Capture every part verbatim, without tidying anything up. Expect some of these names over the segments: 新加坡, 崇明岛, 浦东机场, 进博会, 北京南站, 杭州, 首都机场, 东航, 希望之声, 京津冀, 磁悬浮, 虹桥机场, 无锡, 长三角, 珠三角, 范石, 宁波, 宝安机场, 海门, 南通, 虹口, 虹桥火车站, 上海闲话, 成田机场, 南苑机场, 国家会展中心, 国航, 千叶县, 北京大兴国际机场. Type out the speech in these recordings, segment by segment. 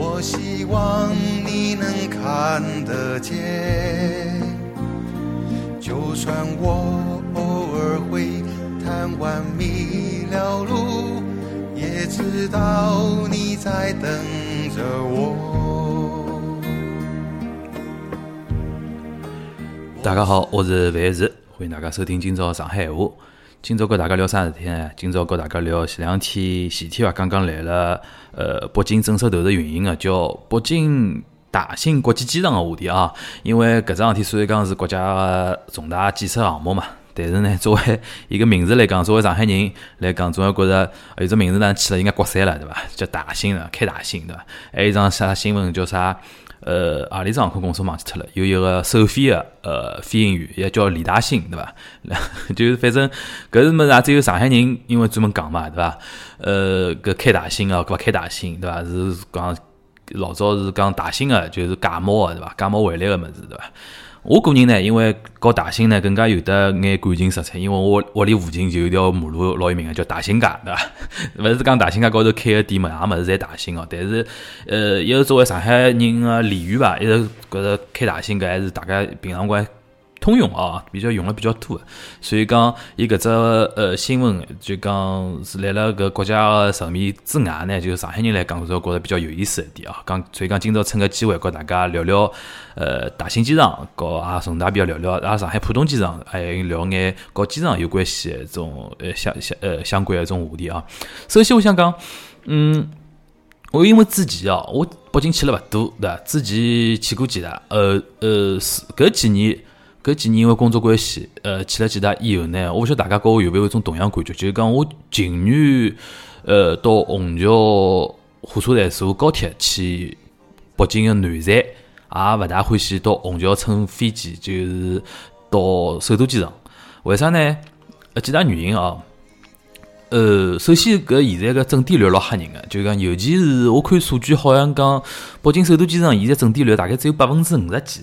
我希望你能看得见。就算我偶尔会贪玩迷了路，也知道你在等着我。大家好，我是范石，欢迎大家收听今朝上海闲话。今朝跟大家聊啥事体呢？今朝跟大家聊前两天前天伐，刚刚来了，呃，北京正式投入运营个叫北京大兴国际机场个话题啊。因为搿桩事体虽然讲是国家重大建设项目嘛，但是呢，作为一个名字来讲，作为上海人来讲，总要觉着有只名字呢起了应该国三了，对伐？叫大兴了，开大兴对伐？还有一桩啥新闻叫啥？呃，阿里只航空公司忘记脱了，有一个首飞的呃飞行员，也叫李大兴，对伐？就是反正搿是么子，也只有上海人因为专门讲嘛，对伐？呃，搿开大兴啊，搿勿开大兴，对伐？是讲老早是讲大兴的，就是假冒的，对伐？假冒回来个物事，对伐？我个人呢，因为搞大兴呢，更加有得眼感情色彩，因为我屋里附近就有条马路老有名个，叫大兴街，对伐？勿是讲大兴街高头开个店嘛，也勿是在大兴哦。但是，呃，一个作为上海人个俚语吧，一直觉着开大兴搿还是大家平常关通用啊，比较用了比较多。所以讲，伊搿只呃新闻就讲是来了搿国家个层面之外呢，就是上海人来讲，就觉着比较有意思一点啊。讲所以讲，今朝趁个机会，跟大家聊聊。呃，大兴机场和啊顺带比较聊聊啊上海浦东机场，还有聊眼和机场有关系的种呃相相呃相关的种话题啊。首先我想讲，嗯，我因为之前啊，我北京去了勿多，对伐？之前去过几趟，呃呃，搿几年搿几年因为工作关系，呃，去了几趟以后呢，我勿晓得大家跟我有没有一种同样感觉，就是讲我情愿呃到虹桥火车站坐高铁去北京的南站。也勿大欢喜到虹桥乘飞机，就是到首都机场。为啥呢？呃，几大原因啊。呃，首先搿现在搿整点率老吓人个，就讲尤其是我看数据，好像讲北京首都机场现在整点率大概只有百分之五十几，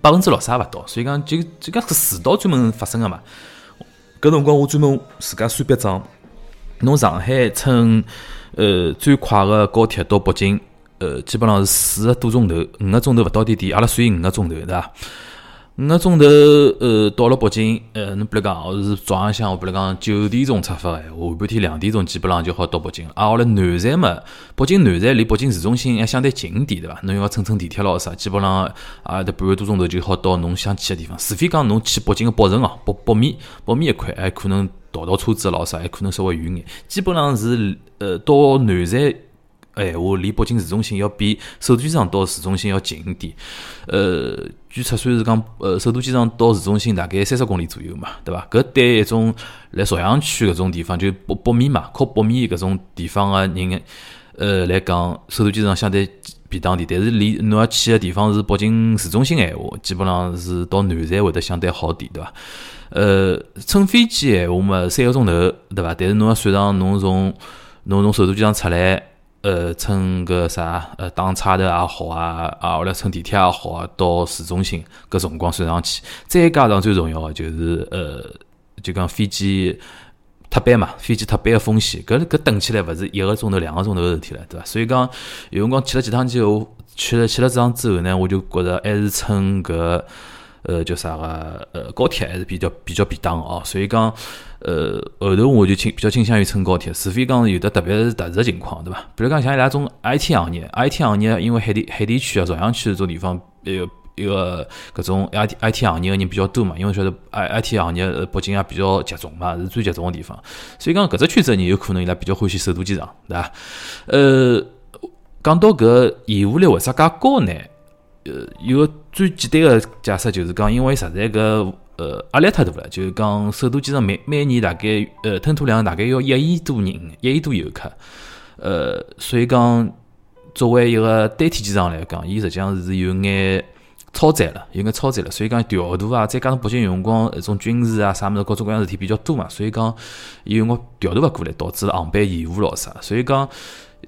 百分之六十也勿到。所以讲就就讲搿迟到专门发生个嘛。搿辰光我专门自家算笔账，侬上海乘呃最快个高铁到北京。呃，基本上是四个多钟头，五个钟头勿到点点，阿拉算五个钟头，对伐？五个钟头，呃，到了北京，呃，侬比如讲，是早浪向，我比如讲九点钟出发个，下半天两点钟基本上就好到北京了。啊，阿拉南站嘛，北京南站离北京市中心还相对近一点，对伐？侬要乘乘地铁咯啥，基本上啊，得半个多钟头就好到侬想去个地方。除非讲侬去北京个北城哦，北北面，北面一块，还可能倒倒车子咯啥，还可能稍微远眼。基本上是呃，到南站。哎，我离北京市中心要比首都机场到市中心要近一点。呃，据测算是讲，呃，首都机场到市中心大概三十公里左右嘛，对伐？搿对一种来朝阳区搿种地方，就北北面嘛，靠北面搿种地方个人，呃，来讲，首都机场相对便当点。但是离侬要去个地方是北京市中心闲话，基本上是到南站会得相对好点，对伐？呃，乘飞机闲话嘛，三个钟头，对伐？但是侬要算上侬从侬从首都机场出来。呃，乘个啥呃，打差头也好啊，啊，或者乘地铁也好啊，到市中心搿辰光算上去，再加上最重要的就是呃，就讲飞机脱班嘛，飞机脱班的风险，搿搿等起来勿是一个钟头、两个钟头的事体了，对伐？所以讲有辰光去了几趟之后，去了去了这趟之后呢，我就觉着还是乘搿呃叫啥个呃高铁还是比较比较便当哦，所以讲。呃，后头我就倾比较倾向于乘高铁，除非讲有的特别是特殊情况，对伐？比如讲像伊拉种 I T 行业 ，I T 行业因为海淀海淀区啊、朝阳区这种地方，有一个搿种 I T I T 行业的人比较多嘛，因为晓得 I T 行业北京也比较集中嘛，是最集中的地方，所以讲搿只区子人有可能伊拉比较欢喜首都机场，对伐？呃，讲到搿延误率为啥介高呢？呃，有个最简单的解释就是讲，因为实在搿。呃，压力太大了，就是讲首都机场每每年大概呃吞吐量大概要一亿多人，一亿多游客，呃，所以讲作为一个单体机场来讲，伊实际上是有眼超载了，有眼超载了。所以讲调度啊，再加上北京有辰光一种军事啊啥物事，各种各样事体比较多嘛。所以讲有辰光调度勿过来，导致了航班延误咯啥。所以讲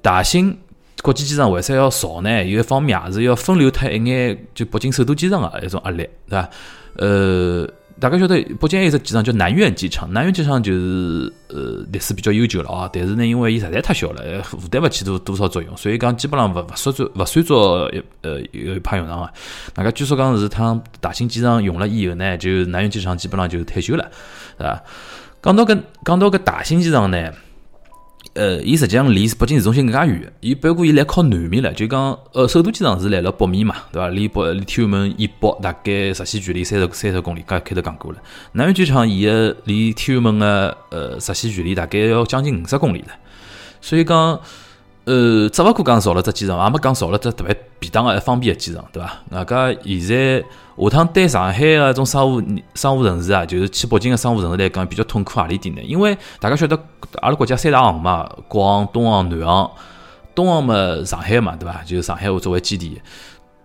大兴国际机场为啥要造呢？有一方面也是要分流脱一眼就北京首都机场个一种压力，对伐？呃。大家晓得北京还有一只机场叫南苑机场，南苑机场就是呃历史比较悠久了啊，但是呢，因为伊实在太小了，负担勿起多多少作用，所以讲基本上勿勿算作勿算作呃一派用场啊。那个据说讲是趟大兴机场用了以后呢，就南苑机场基本上就退休了，是吧？讲到搿讲到搿大兴机场呢。呃，伊实际上离北京市中心更加远，伊包括伊来靠南面了，就讲呃，首都机场是来了北面嘛，对伐？离北离天安门以北大概直线距离三十三十公里，刚开头讲过了。南苑机场伊个离天安门个呃直线距离大概要将近五十公里了，所以讲呃，只勿过讲造了只机场，也没讲造了只特别便当个方便个机场，对伐？外加现在下趟对上海个种商务商务城市啊，就是去北京个商务城市来讲比较痛苦何里点呢？因为大家晓得阿拉国家三大行嘛，国航、东航、南航。东航嘛，上海嘛，对伐？就是上海作为基地。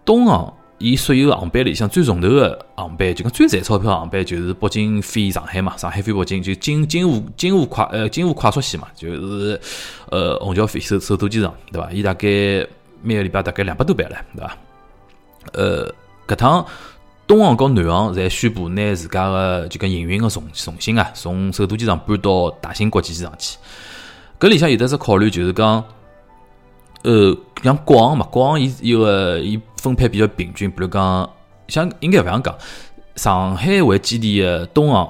东航伊所有航班里向最重头个航班，就讲最赚钞票航班，就是北京飞上海嘛，上海飞北京，就京京沪京沪快呃京沪快速线嘛，就是呃虹桥飞首首都机场，对伐？伊大概。每个礼拜大概两百多班了，对伐？呃，搿趟东航和南航侪宣布拿自家个就讲营运个重重心啊，从首都机场搬到大兴国际机场去。搿里向有得只考虑就是讲，呃，像国航嘛，国航伊有个伊分配比较平均，比如讲，像应该勿样讲，上海为基地个东航，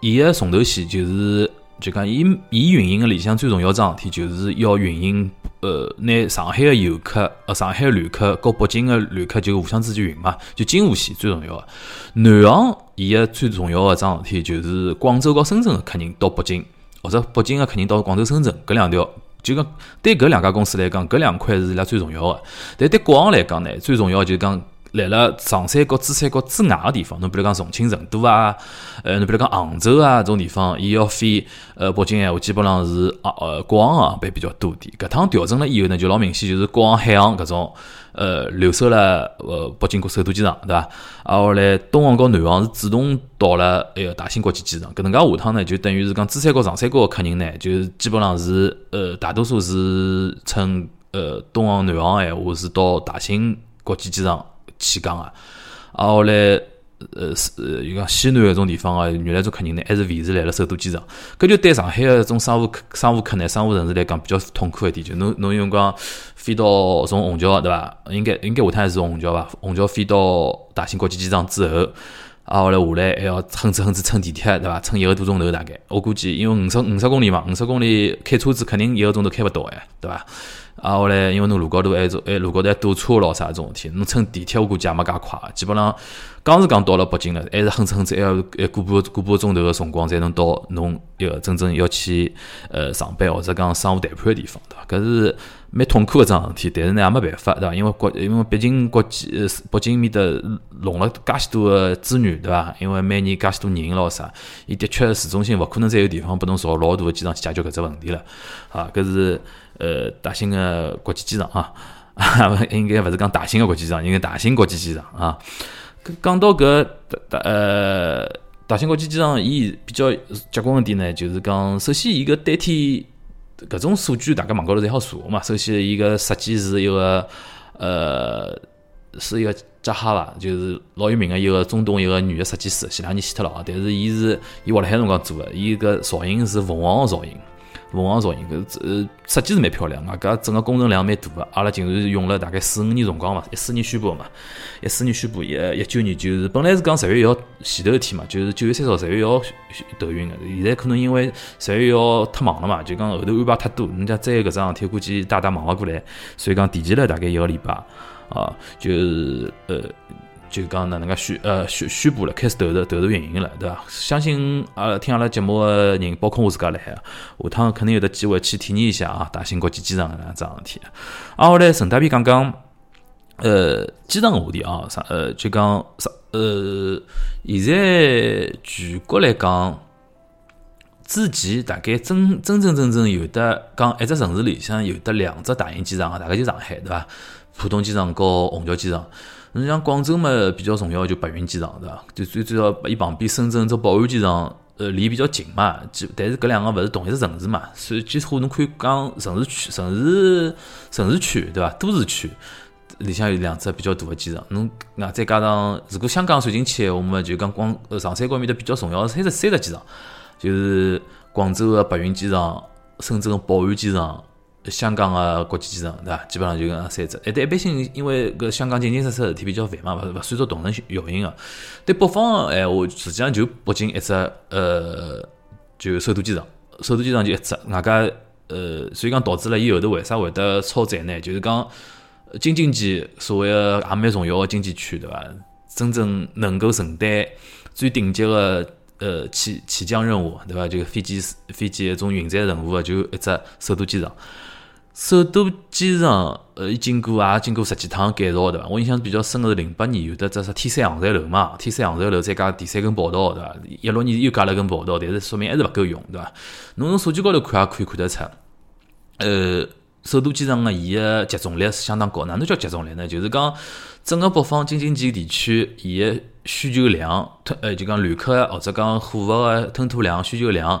伊个重头戏就是就讲伊伊运营个里向最重要桩事体就是要运营。呃，拿上海的游客，呃，上海的旅客和北京的旅客就互相之间运嘛，就京沪线最重要的。南航伊个最重要的桩事体就是广州和深圳的客人到北京，或者北京的客人到广州、深圳，搿两条就讲对搿两家公司来讲，搿两块是伊拉最重要的。但对国航来讲呢，最重要就是讲来了长三角、珠三角之外的地方，侬比如讲重庆、成都啊，呃，侬比如讲杭州啊，这种地方，伊要飞呃北京闲话，基本上是啊呃国航航班比较多点。搿趟调整了以后呢，就老明显就是国航海航搿种呃流收了呃北京首都机场，对伐？啊后来东航和南航是主动到了哎呦大兴国际机场。搿能介下趟呢，就等于是讲珠三角、长三角的客人呢，就基本上是呃大多数是乘呃东航、南航闲话是到大兴国际机场。起降啊，啊后来呃呃，就讲西南搿种地方啊，原来种客人呢，还是维持来了首都机场。搿就对上海个种商务商务客呢，商务城市来讲比较痛苦一点。就侬侬用讲飞到从虹桥对伐？应该应该下趟还是虹桥伐？虹桥飞到大兴国际机场之后，啊后来下来还要哼哧哼哧乘地铁对伐？乘一个多钟头大概。我估计因为五十五十公里嘛，五十公里开车子肯定一个钟头开勿到哎，对伐？啊，后来因为侬路高头还做，哎，路高头还堵车咯，啥种事体，侬乘地铁我估计也没介快，基本上刚是刚到了北京了，还是哼哧哼哧，还要还过半过半钟头个辰光才能到侬一个真正要去呃上班或者讲商务谈判个地方，对伐？搿是蛮痛苦个桩事体，但是呢也没办法，对伐？因为国因为毕竟国际呃北京面搭弄了介许多个资源，对伐？因为每年介许多人咯啥，伊的确市中心勿可能再有地方拨侬造老大个机场去解决搿只问题了，啊，搿是。呃，大兴的国际机场啊，应该不是讲大兴的国际机场，应该大兴国际机场啊。讲到搿呃大兴国际机场，伊比较结棍一点呢，就是讲首先伊个单体搿种数据，大家网高头侪好查嘛。首先伊个设计是一个呃是一个扎哈伐，就是老有名个一个中东一个女个设计师，前两年死脱了啊。但是伊是伊活辣海辰光做个，伊搿造型是凤凰个造型。凤凰造型搿呃设计是蛮漂亮啊，搿整个工程量蛮大个。阿拉竟然用了大概四五年辰光嘛，一四年宣布嘛，一四年宣布，一一九年就是本来是讲十月一号前头天嘛，就是九月三十号十月一号投运个。现在可能因为十月一号太忙了嘛，就讲后头安排太多，人家再有搿桩事体估计大大忙勿过来，所以讲提前了大概一个礼拜啊，就是呃。就讲哪能介宣呃宣宣布了，开始投入投入运营了，对伐？相信啊，听阿拉节目个人，包括我自家辣海，下趟肯定有得机会去体验一下啊，大兴国际机场搿桩事体。啊，后来顺带便讲讲，呃，机场个话题啊，啥呃，就讲啥呃，现在全国来讲，之前大概真真正真正有的讲一只城市里向有的两只大型机场，大概就上海对伐？浦东机场和虹桥机场。你像广州嘛，比较重要就白云机场对伐？就最主要伊旁边深圳这宝安机场，呃，离比较近嘛。但是搿两个勿是同一只城市嘛，所以几乎侬可以讲城市区、城市城市区对伐？都市区。里向有两只比较大的机场，侬啊再加上如果香港算进去，我们就讲广长三角面搭比较重要的三只三只机场，就是广州的白云机场、深圳的宝安机场、香港的国际机场，对伐？基本上就搿三只。但一般性因为搿香港进进出出事体比较烦嘛，勿勿算作同城效应个。对北方闲话，实际上就北京一只，呃，就首都机场，首都机场就一只，外加呃，所以讲导致了伊后头为啥会得超载呢？就是讲。京津冀所谓个也蛮重要个经济区，对伐？真正能够承担最顶级个呃起起降任务，对伐？就飞机飞机一种运载任务个，就一只首都机场。首都机场呃，经过也经过十几趟改造，对伐？我印象比较深个是零八年有得只啥天山航站楼嘛，天山航站楼再加第三根跑道，对伐？一六年又加了根跑道，但是说明还是勿够用，对伐？侬从手机高头看也可以看得出，呃。首都机场的伊个集中力是相当高，哪能叫集中力呢？就是讲整个北方京津冀地区，伊个需求量，呃，就讲旅客或者讲货物个吞吐量、需求量，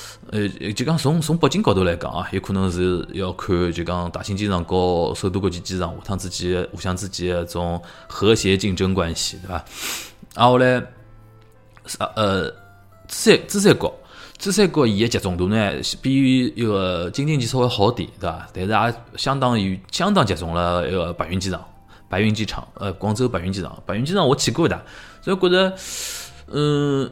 呃，就讲从从北京角度来讲啊，有可能是要看就讲大型机场和首都国际机场下趟之间互相之间个种和谐竞争关系，对伐？啊，后来，呃，珠三珠三角。珠三角伊个集中度呢，比一个京津冀稍微好点，对伐？但是也相当于相当集中了一个白云机场、白云机场，呃，广州白云机场、白云机场我去过的，所以觉着，嗯、呃，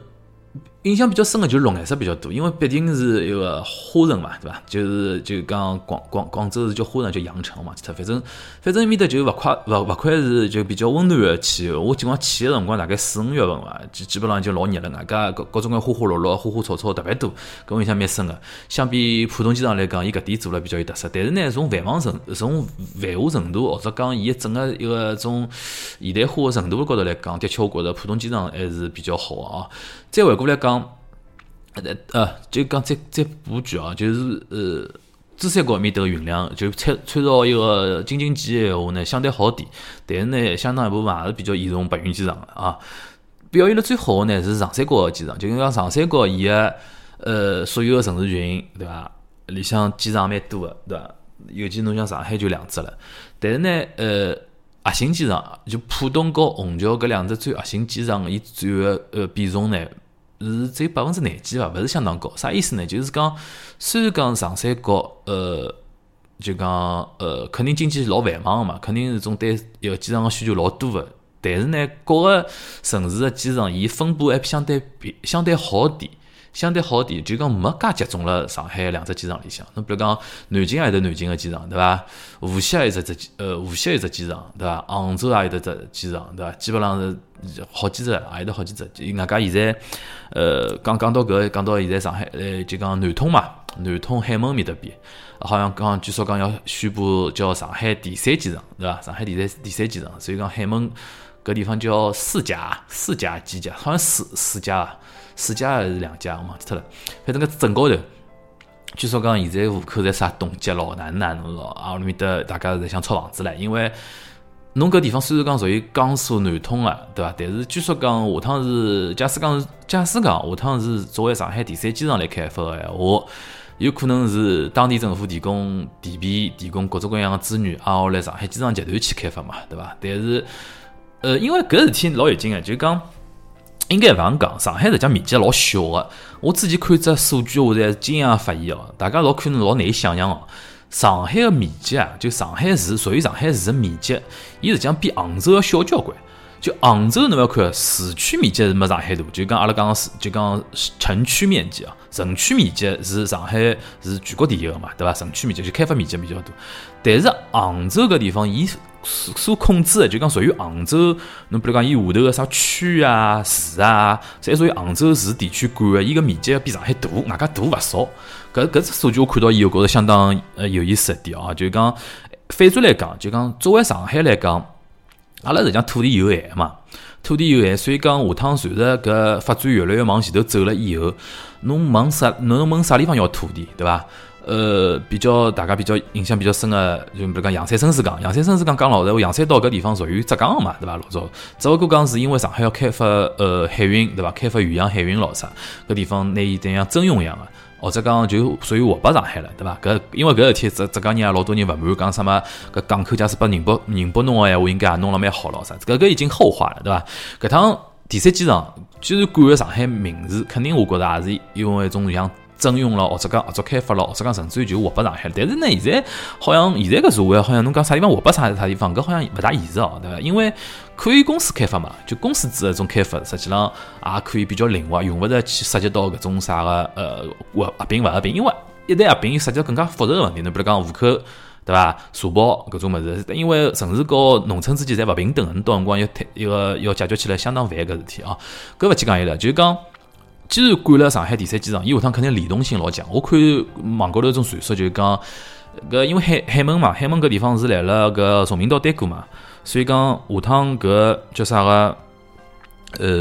印象比较深的就是绿颜色比较多，因为毕竟是一个花城嘛，对伐？就是就讲广广广州是叫花城，叫羊城嘛，反正反正面搭就勿快勿勿快是就比较温暖的气候。我尽管去个辰光大概四五月份伐，基基本上就老热了，外加各各种各花花绿绿、花花草草特别多，搿我印象蛮深个。相比浦东机场来讲，伊搿点做了比较有特色，但是呢，从繁忙程从繁华程度或者讲伊整个一个种现代化的程度高头来讲，的确我觉着浦东机场还是比较好啊。再回过来讲。呃就讲再再补句啊，就是呃珠三角面头运量就参参照一个京津冀闲话呢，相对好点，但是呢，相当一部分还是比较倚重白云机场啊。表现了最好的呢是长三角个机场，就是讲长三角伊个呃所有个城市群，对伐？里向机场蛮多个，对伐？尤其侬像上海就两只了，但是呢，呃。核心机场就浦东和虹桥搿两只最核心机场，伊占个呃比重呢是只有百分之廿几伐，勿是相当高。啥意思呢？就是讲，虽然讲长三角呃，就讲呃，肯定经济老繁忙个嘛，肯定是种对一个机场个需求老多个。但是呢，各个城市个机场伊分布还相对比相对好点。相对好点，就讲没介集中了上海两只机场里向。侬比如讲南京也有得南京个机场，对伐？无锡也有只呃无锡有只机场，对伐？杭州也有得只机场，对伐？基本上是好几只，也有得好几只。外加现在呃讲讲到搿，讲到现在上海呃就讲南通嘛，南通海门面搭边，好像讲据说讲要宣布叫上海第三机场，对伐？上海第三第三机场，所以讲海门搿地方叫四家四家几家，好像四四家啊。四家还是两家，我忘记脱了。反正搿镇高头，据说讲现在户口侪啥冻结咯，哪能哪能咯，啊，面搭大家侪想炒房子唻。因为侬搿地方虽然讲属于江苏南通个，对伐？但是据说讲下趟是，假使讲假使讲下趟是作为上海第三机场来开发个闲话，有可能是当地政府提供地皮、提供各种各样个资源，挨下来上海机场集团去开发嘛，对伐？但是，呃，因为搿事体老有劲个，就讲。应该勿能讲，上海实际上面积老小个。我之前看只数据，我才惊讶发现哦，大家老可能老难想象哦。上海个面积啊，就上海市，属于上海市个面积，伊实际上比杭州要小交关。就杭州侬要看市区面积是没上海大，就讲阿拉讲市，就讲城区面积啊，城区面积是上海是全国第一个嘛，对伐？城区面积就开发面积比较大，但是杭州搿地方，伊所控制的就讲属于杭州，侬比如讲伊下头个啥区啊、市啊，侪属于杭州市地区管个，伊个面积比上海大，外加大勿少。搿搿只数据我看到以后，觉着相当呃有意思一点啊，就讲反转来讲，就讲作为上海来讲。阿拉实际上土地有限嘛，土地有限，所以讲下趟随着搿发展越来越往前头走了以后，侬问啥，侬问啥地方要土地，对伐？呃，比较大家比较印象比较深的，就比如讲洋山深水港，洋山深水港讲老实话，洋山岛搿地方属于浙江嘛，对伐？老早只不过讲是因为上海要开发呃海运，对伐？开发远洋海运老啥，搿地方拿伊等于征用一样个。或者讲就属于河北上海了，对伐？搿因为搿事体，浙浙江人也老多人勿满，讲什么搿港口假使拨宁波宁波弄个闲话，应该也弄了蛮好了啥？搿个已经后话了，对伐？搿趟第三机场既然冠以上海名字，肯定我觉着也是因为一种像征用了，或者讲合作开发了，或者讲甚至于就河北上海。但是呢，现在好像现在搿社会，好像侬讲啥地方河北啥啥地方，搿好像勿大现实哦，对伐？因为可以公司开发嘛，就公司制的种开发，实际上也可以比较灵活，用勿着去涉及到搿种啥个呃合合并勿合并，因为一旦合并涉及更加复杂个问题，侬比如讲户口。对伐？社保搿种物事，因为城市和农村之间侪勿平等，侬到辰光要一个要解决起来相当烦搿事体啊。搿勿去讲伊了，就是讲。既然管了上海第三机场，伊下趟肯定联动性老强。我看网高头种传说就是讲，搿因为海海门嘛，海门搿地方是来了搿崇明岛对过嘛，所以讲下趟搿叫啥个，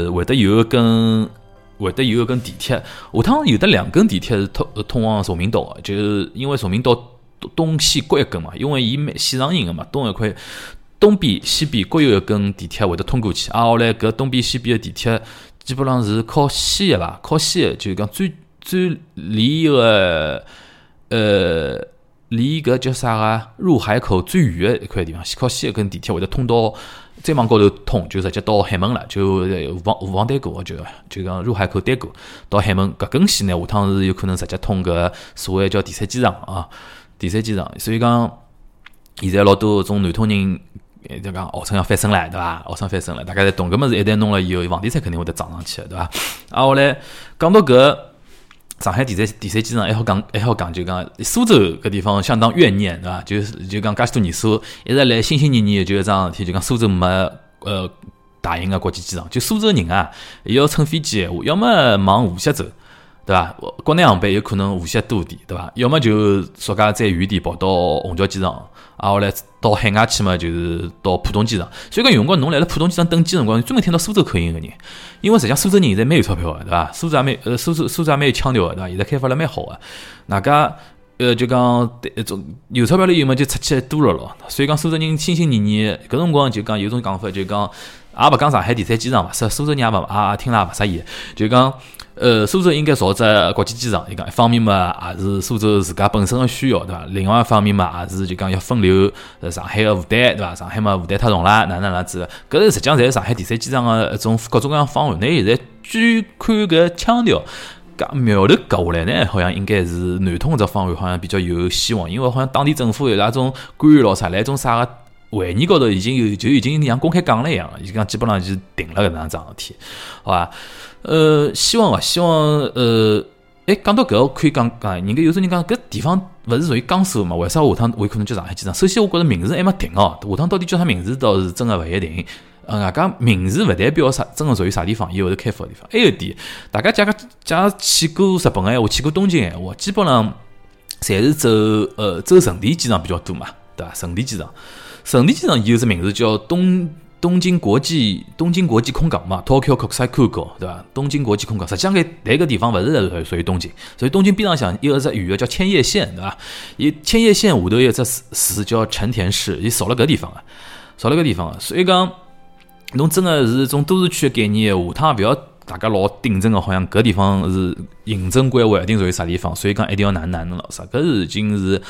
呃，会得有跟会得有跟地铁，下趟有得两根地铁是通通往崇明岛个，就是因为崇明岛东西各一根嘛，因为伊蛮线上型个嘛，东一块。东边西边各有一根地铁会得通过去，啊，后来搿东边西边的地铁基本上是靠西个伐？靠西个就是讲最最离个呃离搿叫啥个入海口最远个一块地方，靠西一根地铁会得通到再往高头通，就直接到海门了，就往往对过，就就讲入海口对过到海门搿根线呢，下趟是有可能直接通搿所谓叫第三机场啊，第三机场，所以讲现在老多种南通人。就讲号称要翻身了，对伐？号称翻身了，大家在懂搿物事一旦弄了以后，房地产肯定会得涨上去，对伐？啊，后来讲到搿上海第三第三机场，还好讲还好讲，就讲苏州搿地方相当怨念，对伐？就就讲介许多年数，一直来心心念念就一桩事体，就讲苏州没呃大型个国际机场，就苏州人啊，伊要乘飞机，要么往无锡走。对伐？国内航班有可能无锡多点，对伐？要么就说家再远点跑到虹桥机场，啊，后来到海外去嘛，就是到浦东机场。所以讲，有辰光侬来了浦东机场登机辰光，专门听到苏州口音个人，因为实际上苏州人现在蛮有钞票个，对伐？苏州也蛮呃，苏州苏州也蛮有腔调个，对伐？现在开发了蛮好个，哪家呃就讲有钞票了以后嘛，就出去多了咯。所以讲苏州人心心念念，搿辰光就讲有种讲法，就讲也勿讲上海第三机场嘛，说苏州人也勿也听了也勿适意，就讲。呃，苏州应该朝着国际机场，一方面嘛也是苏州自家本身的需要，对伐？另外一方面嘛也是就讲要分流上海的负担，对伐？上海嘛负担太重啦，哪能啦子？搿实际上侪是上海第三机场的一种各种各样方案。那现在据看搿腔调，搿苗头搿下来呢，好像应该是南通搿只方案好像比较有希望，因为好像当地政府有那种官员老啥来种啥个。会议高头已经有就已经像公开讲了一样了，伊讲基本上就定了搿能桩事体，好伐？呃，希望啊，希望呃，哎，讲到搿可以讲讲，人家有种人讲搿地方勿是属于江苏嘛？为啥下趟有可能叫上海机场？首先，我觉着名字还没定哦，下趟到底叫啥名字倒是真个勿一定。呃，外加名字勿代表啥，真个属于啥地方，伊后头开发个地方。还有一点，大家假个假去过日本个闲话，去过东京个闲话，基本上侪是走呃走成田机场比较多嘛，对伐？成田机场。成田机场有只名字叫东东京国际东京国际空港嘛 ，Tokyo 国际空港，对伐？东京国际空港，实际上搿迭个地方勿是属于东京，所以东京边浪向有一只县叫千叶县，对伐？伊千叶县下头有一只市叫成田市，伊少了搿地方啊，少了搿地方啊，所以讲侬真个是种都市区个概念，下趟勿要大家老定真个，好像搿地方是行政规划一定属于啥地方，所以讲一定要哪能哪能了啥，搿是已经是。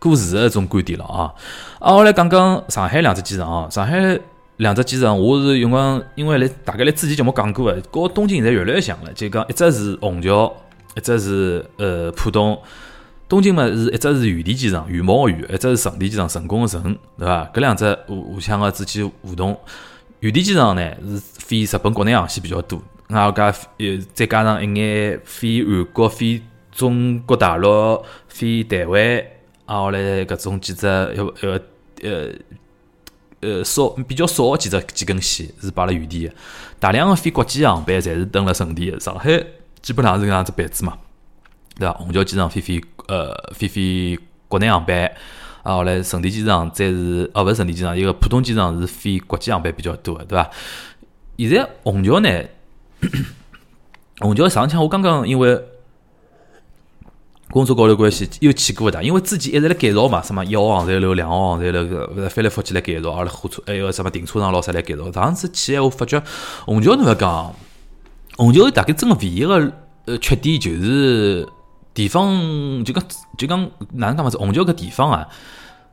过时的一种观点了啊！啊，我来讲讲上海两只机场啊。上海两只机场，我是用光，因为来大概来之前节目讲过的，和东京现在越来越像了。就讲一只是虹桥，一只是呃浦东。东京嘛是一只是羽田机场，羽毛的羽；一只是成田机场，成功的成，对吧？搿两只互相的之间互动。原地机场呢是飞日本国内航线比较多，外加呃再加上一眼飞韩国、飞中国大陆、飞台湾啊，后来搿种几只呃呃呃呃少比较少几只几根线是摆辣原地的。大量的飞国际航班侪是蹲辣本地的，上海基本上是搿样子班子嘛，对伐？虹桥机场飞飞呃飞飞国内航班。啊，后来成田机场再是啊，勿是成田机场，一个浦东机场是飞国际航班比较多的，对伐？现在虹桥呢，虹桥上趟我刚刚因为工作高头关系又去过的，因为之前一直辣改造嘛，什么一号航站楼、两号航站楼，搿翻来覆去来改造，阿拉火车还有什么停车场老啥来改造。上次去我发觉虹桥，侬勿讲，虹桥大概真个唯一个呃缺点就是。地方就讲就讲哪能讲嘛？虹桥搿地方啊，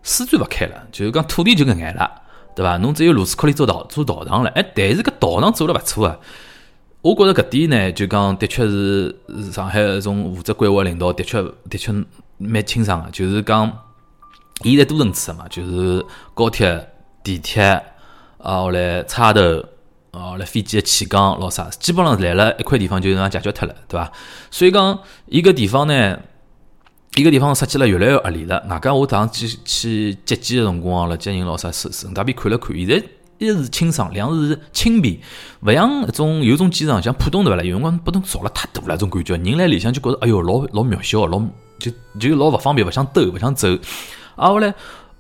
书展勿开了，就是讲土地就搿眼了，对伐？侬只有卢斯科里做道做道场了，哎，但是搿道场做了勿错啊。我觉着搿点呢，就讲的确是上海从负责规划领导的确的确蛮清爽个，就是讲伊在多层次嘛，就是高铁、地铁啊，后来差头。哦，来飞机的起降老啥，基本上来了一块地方就能解决脱了，对伐？所以讲一个地方呢，一个地方设计了越来越合理了。外加我当去去接机的辰光了，接人老啥，顺顺大便看了看，现在一是清爽，两是轻便，勿像种有种机场像浦东对伐啦？有辰光浦东造了太大了，种感觉人来里向就觉着哎哟老老渺小，老就就老勿方便，勿想兜，勿想走。啊，后来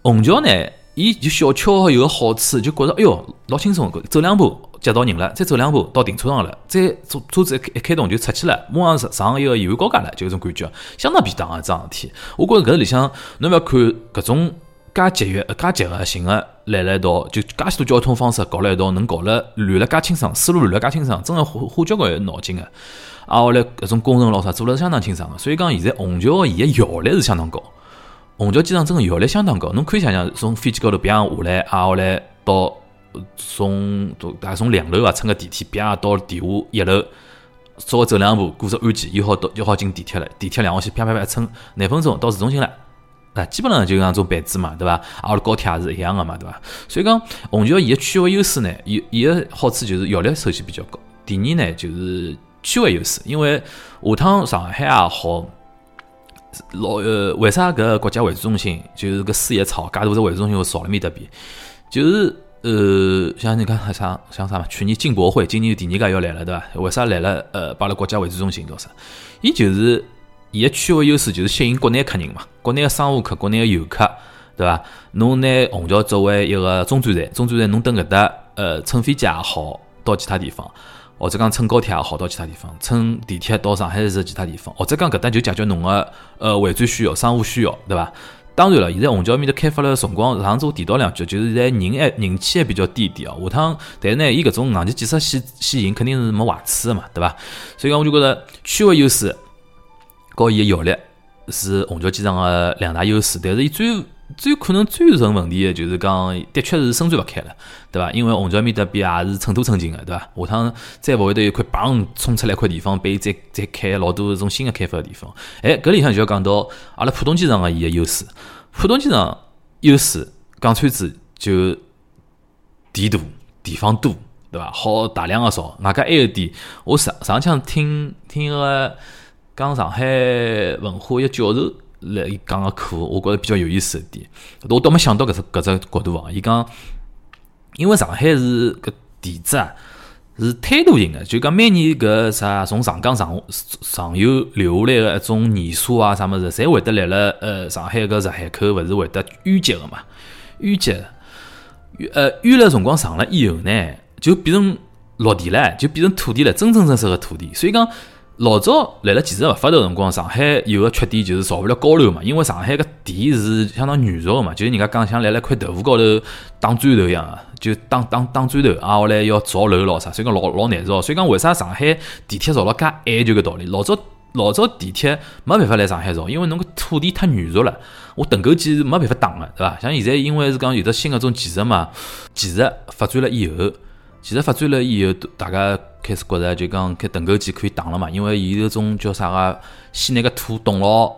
虹桥呢，伊就小巧有个好处，就觉着哎哟老轻松，走两步。接到人了，再走两步到停车场了，再车子一开动就出去了，马上上一个油高架了，就搿种感觉，相当便当啊！桩事体，我觉着搿里向侬勿要看搿种介节约、介节合型个来了一道，就介许多交通方式搞了一道，能搞了乱了介清爽，思路乱了介清爽，真个花花交关脑筋个。啊，后来搿种工程老啥做了相当清爽个，所以讲现在虹桥伊个效率是相当高，虹桥机场真个效率相当高。侬可以想想，从飞机高头别样下来，啊，后来到。从从两楼啊，乘个电梯，别到地下一楼，稍微走两步，过只安检，又好到又好进地铁了。地铁两号线啪啪啪一乘，廿分钟到市中心了。啊，基本上就像种班子嘛，对伐？啊，我高铁也是一样的嘛，对伐？所以讲，虹桥伊个区位优势呢，伊伊个好处就是效率首先比较高。第二呢，就是区位优势，因为下趟上海也好。老呃，为啥搿国家会展中心就是搿四叶草，介大只会展中心又少了面搭边，就是。呃，像你看啥像啥嘛？去年进博会，今年第二家要来了，对吧？为啥来了？呃，摆了国家会展中心做啥？伊就是伊个区位优势，就是吸引国内客人嘛，国内个商务客、国内个游客，对吧？侬拿虹桥作为一个中转站，中转站侬登搿搭，呃，乘飞机也好，到其他地方，或者讲乘高铁也好，到其他地方，乘地铁到上海市其他地方，或者讲搿搭就解决侬个呃会展需要、商务需要，对吧？当然了，现在虹桥面头开发了辰光，上次我提到两句，就是现在人还人气还比较低点啊。下趟，但是呢，伊搿种硬件建设先先行，肯定是没坏处的嘛，对伐？所以讲，我就觉着区位优势和伊个效率是虹桥机场个两大优势。但是伊最最可能最成问题的就是讲，的确是伸展勿开了，对伐？因为虹桥面搭边也是寸土寸金个，对伐？下趟再勿会得有一块砰冲出来一块地方，被再再开老多种新个开发个地方。哎，搿里向就要讲到阿拉浦东机场个伊个优势。浦东机场优势讲穿子就地大，地方多，对伐？好大量个造，外加还有点，我上上趟听听个讲上海文化一教授。来伊讲个课，我觉着比较有意思一点。我倒没想到搿只搿只角度啊。伊讲，因为上海是搿地质啊，是推土型个，就讲每年搿啥从长江上上游流下来个一种泥沙啊啥物事，侪会得来了呃上海搿入海口，勿是会得淤积个嘛？淤积，呃淤了辰光长了以后呢，就变成落地了，就变成土地了，真真正正个土地。所以讲。老早来了技术勿发达辰光，上海有个缺点就是造勿了高楼嘛，因为上海个地是相当软弱个嘛，就是人家讲像来了块豆腐高头打砖头一样个，就打打打砖头，啊后来要造楼咯啥，所以讲老老难造。所以讲为啥上海地铁造了介矮就搿道理。老早老早地铁没办法来上海造，因为侬个土地太软弱了，我盾构机是没办法打个，对伐？像现在因为是讲有的新个种技术嘛，技术发展了以后。其实发展了以后，大家开始觉着就讲搿盾构机可以打了嘛，因为伊搿种叫啥个先拿个土冻牢，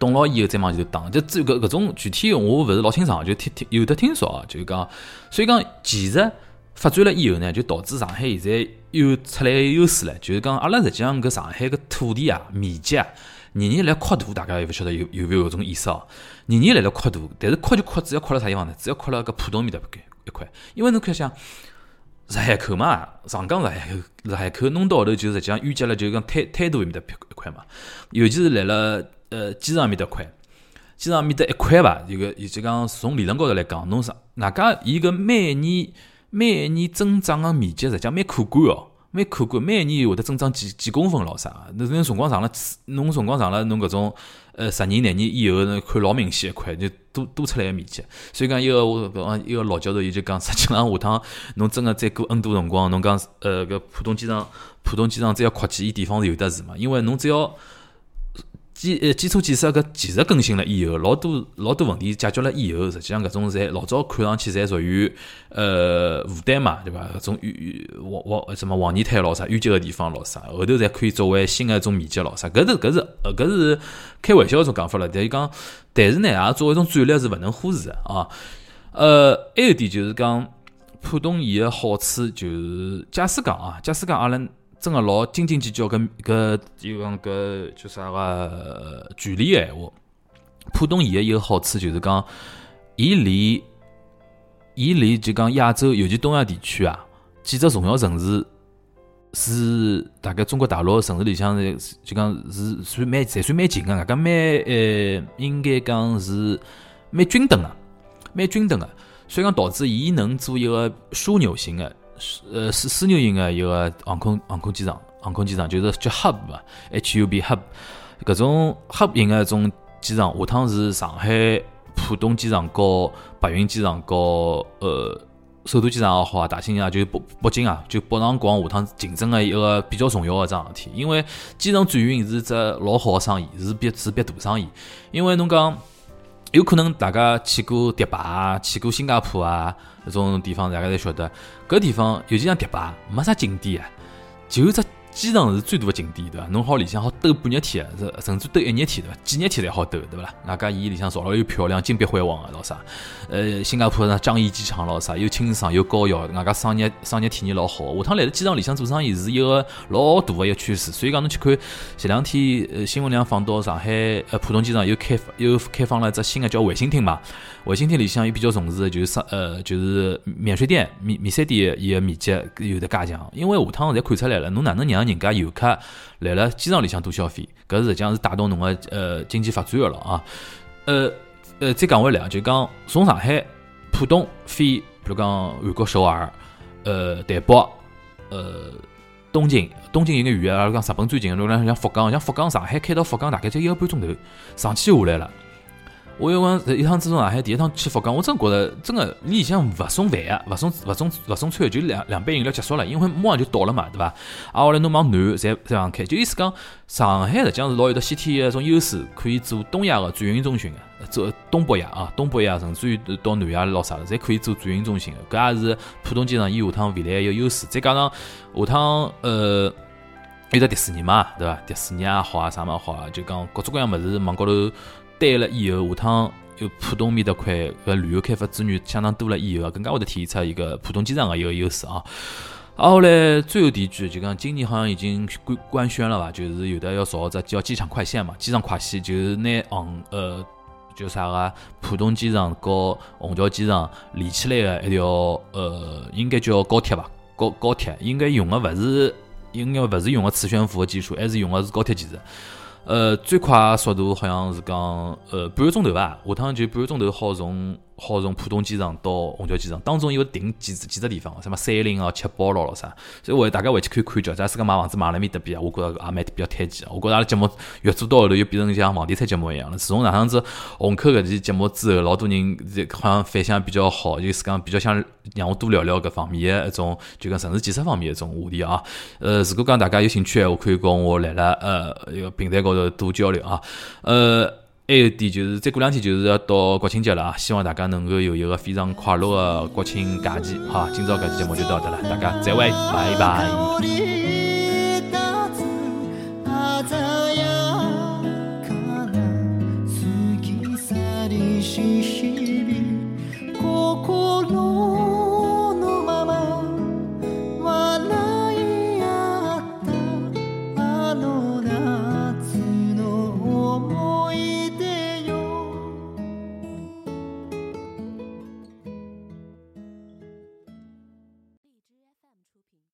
冻牢以后再往前头打。就只搿搿种具体我勿是老清爽，就听听有的听说啊，就讲，所以讲技术发展了以后呢，就导致上海现在又出来个优势了，就是讲阿拉实际上搿上海搿土地啊、面积啊，年年辣扩大，大家也勿晓得有有没有搿种意识哦？年年辣辣扩大，但是扩就扩，只要扩了啥地方呢？只要扩了搿浦东面搭一块，因为侬看想上海口嘛，上港上海口，上海口弄到后头就实际上淤积了，就讲滩滩涂面搭一块嘛，尤其是辣辣呃机场面搭块。基本上面得一块吧，这个就讲从理论高头来讲，侬啥，哪家伊个每年每年增长个面积实际上蛮可观哦，蛮可观，每年会得增长几几公分咯啥。侬辰光长了，侬辰光长了，侬搿种呃十年、廿年以后，侬看老明显一块就多多出来个面积。所以讲一个我讲一个老教授，伊就讲，实际上下趟侬真个再过 N 多辰光，侬讲呃搿浦东机场，浦东机场再要扩建，伊地方是有得住嘛，因为侬只要。基呃基础建设搿技术更新了以后，老多老多问题解决了以后，实际上搿种侪老早看上去侪属于呃负担嘛，对伐？搿种黄黄什么黄泥滩咯啥淤积个地方咯啥，后头才可以作为新个一种面积咯啥。搿是搿是呃搿是开玩笑个种讲法了，但伊讲，但是呢，也作为一种战略是勿能忽视个啊。呃，还有点就是讲浦东伊个好处就是，假使讲啊，假使讲阿拉。真个老斤斤计较搿搿就讲搿叫啥个距离个闲话，浦东伊个一个好处就是讲，伊离伊离就讲亚洲，尤其东亚地区啊，几只重要城市是大概中国大陆城市里向是就讲是算蛮侪算蛮近个，搿蛮呃应该讲是蛮均等个，蛮均等个，所以讲导致伊能做一个枢纽型个。呃，是枢纽型的一个航空航空机场，航空机场就是叫 hub 嘛 ，H U B hub， 搿种 hub 型的种机场，下趟是上海浦东机场和白云机场和呃首都机场也好啊，大兴啊，就是北北京啊，就北上广下趟竞争的一个比较重要的桩事体，因为机场转运是只老好的生意，是笔是笔大生意，因为侬讲。有可能大家去过迪拜啊，去过新加坡啊，这种地方大家侪晓得。搿地方尤其像迪拜，没啥景点啊，就只机场是最大的景点，对伐？侬好里向好兜半日天，甚至兜一日天，对伐？几日天侪好兜，对伐啦？外加伊里向造了又漂亮，金碧辉煌啊，老啥？呃，新加坡呢，樟宜机场老啥？又清爽又高效，外加商业商业体验老好。下趟来到机场里向做生意是一个老大的一个趋势，所以讲侬去看前两天呃新闻量放到上海呃浦东机场又开又开放了一只新的叫卫星厅嘛，卫星厅里向伊比较重视的就是商呃就是免税店、免免税店伊个面积有得加强，因为下趟侪看出来了，侬哪能让人家游客来了机场里向多消费，搿实际上是带动侬个呃经济发展个了啊。呃呃，再讲回来就讲从上海浦东飞，比如讲韩国首尔、呃台北、呃东京，东京有眼远啊，讲日本最近，如讲像福冈，像福冈上海开到福冈大概就一个半钟头，上去下来了。我有讲一趟之中上海第一趟去福冈，我真觉得真个里里向勿送饭啊，勿送勿送勿送餐，就两两杯饮料结束了，因为马上就到了嘛，对伐？啊，后来侬往南侪再往开，就意思讲上海实际上是老有得先天一种优势，可以做东亚个转运中心个，做东北亚啊，东北亚甚至于到南亚老啥侪可以做转运中心个，搿也是浦东机场伊下趟未来个优势。再加上下趟呃。有得迪士尼嘛，对伐？迪士尼也好啊，啥么好啊，就讲各种各样物事网高头对了以后，下趟有浦东面的块搿旅游开发资源相当多了以后，更加会得体现出一个浦东机场的一个优势啊。啊，后来最后第一句就讲，今年好像已经官官宣了吧，就是有的要造只叫机场快线嘛，机场快线就是拿杭呃叫啥个浦东机场和虹桥机场连起来的一条呃，应该叫高铁吧，高高铁应该用的勿是应该勿是用个磁悬浮的技术，还是用个是高铁技术。呃，最快速度好像是讲，呃，半个钟头吧。下趟就半个钟头，好从好从浦东机场到虹桥机场，当中有停几几只地方，什么三菱啊、七宝咯咯啥。所以我大家回去看看叫，假使讲买房子买了面搭比啊，我觉着也蛮比较推荐。我觉着阿拉节目越做到后头，又变成像房地产节目一样了。自从上趟子虹口搿期节目之后，老多人好像反响比较好，就是讲比较想让我多聊聊搿方面一种，就讲城市建设方面一种话题啊。呃，如果讲大家有兴趣，我可以跟我来了呃一个平台高头多交流啊。呃。还有点就是，再过两天就是要到国庆节了啊！希望大家能够有一个非常快乐的国庆假期哈！今朝搿期节目就到这了，大家再会，拜拜。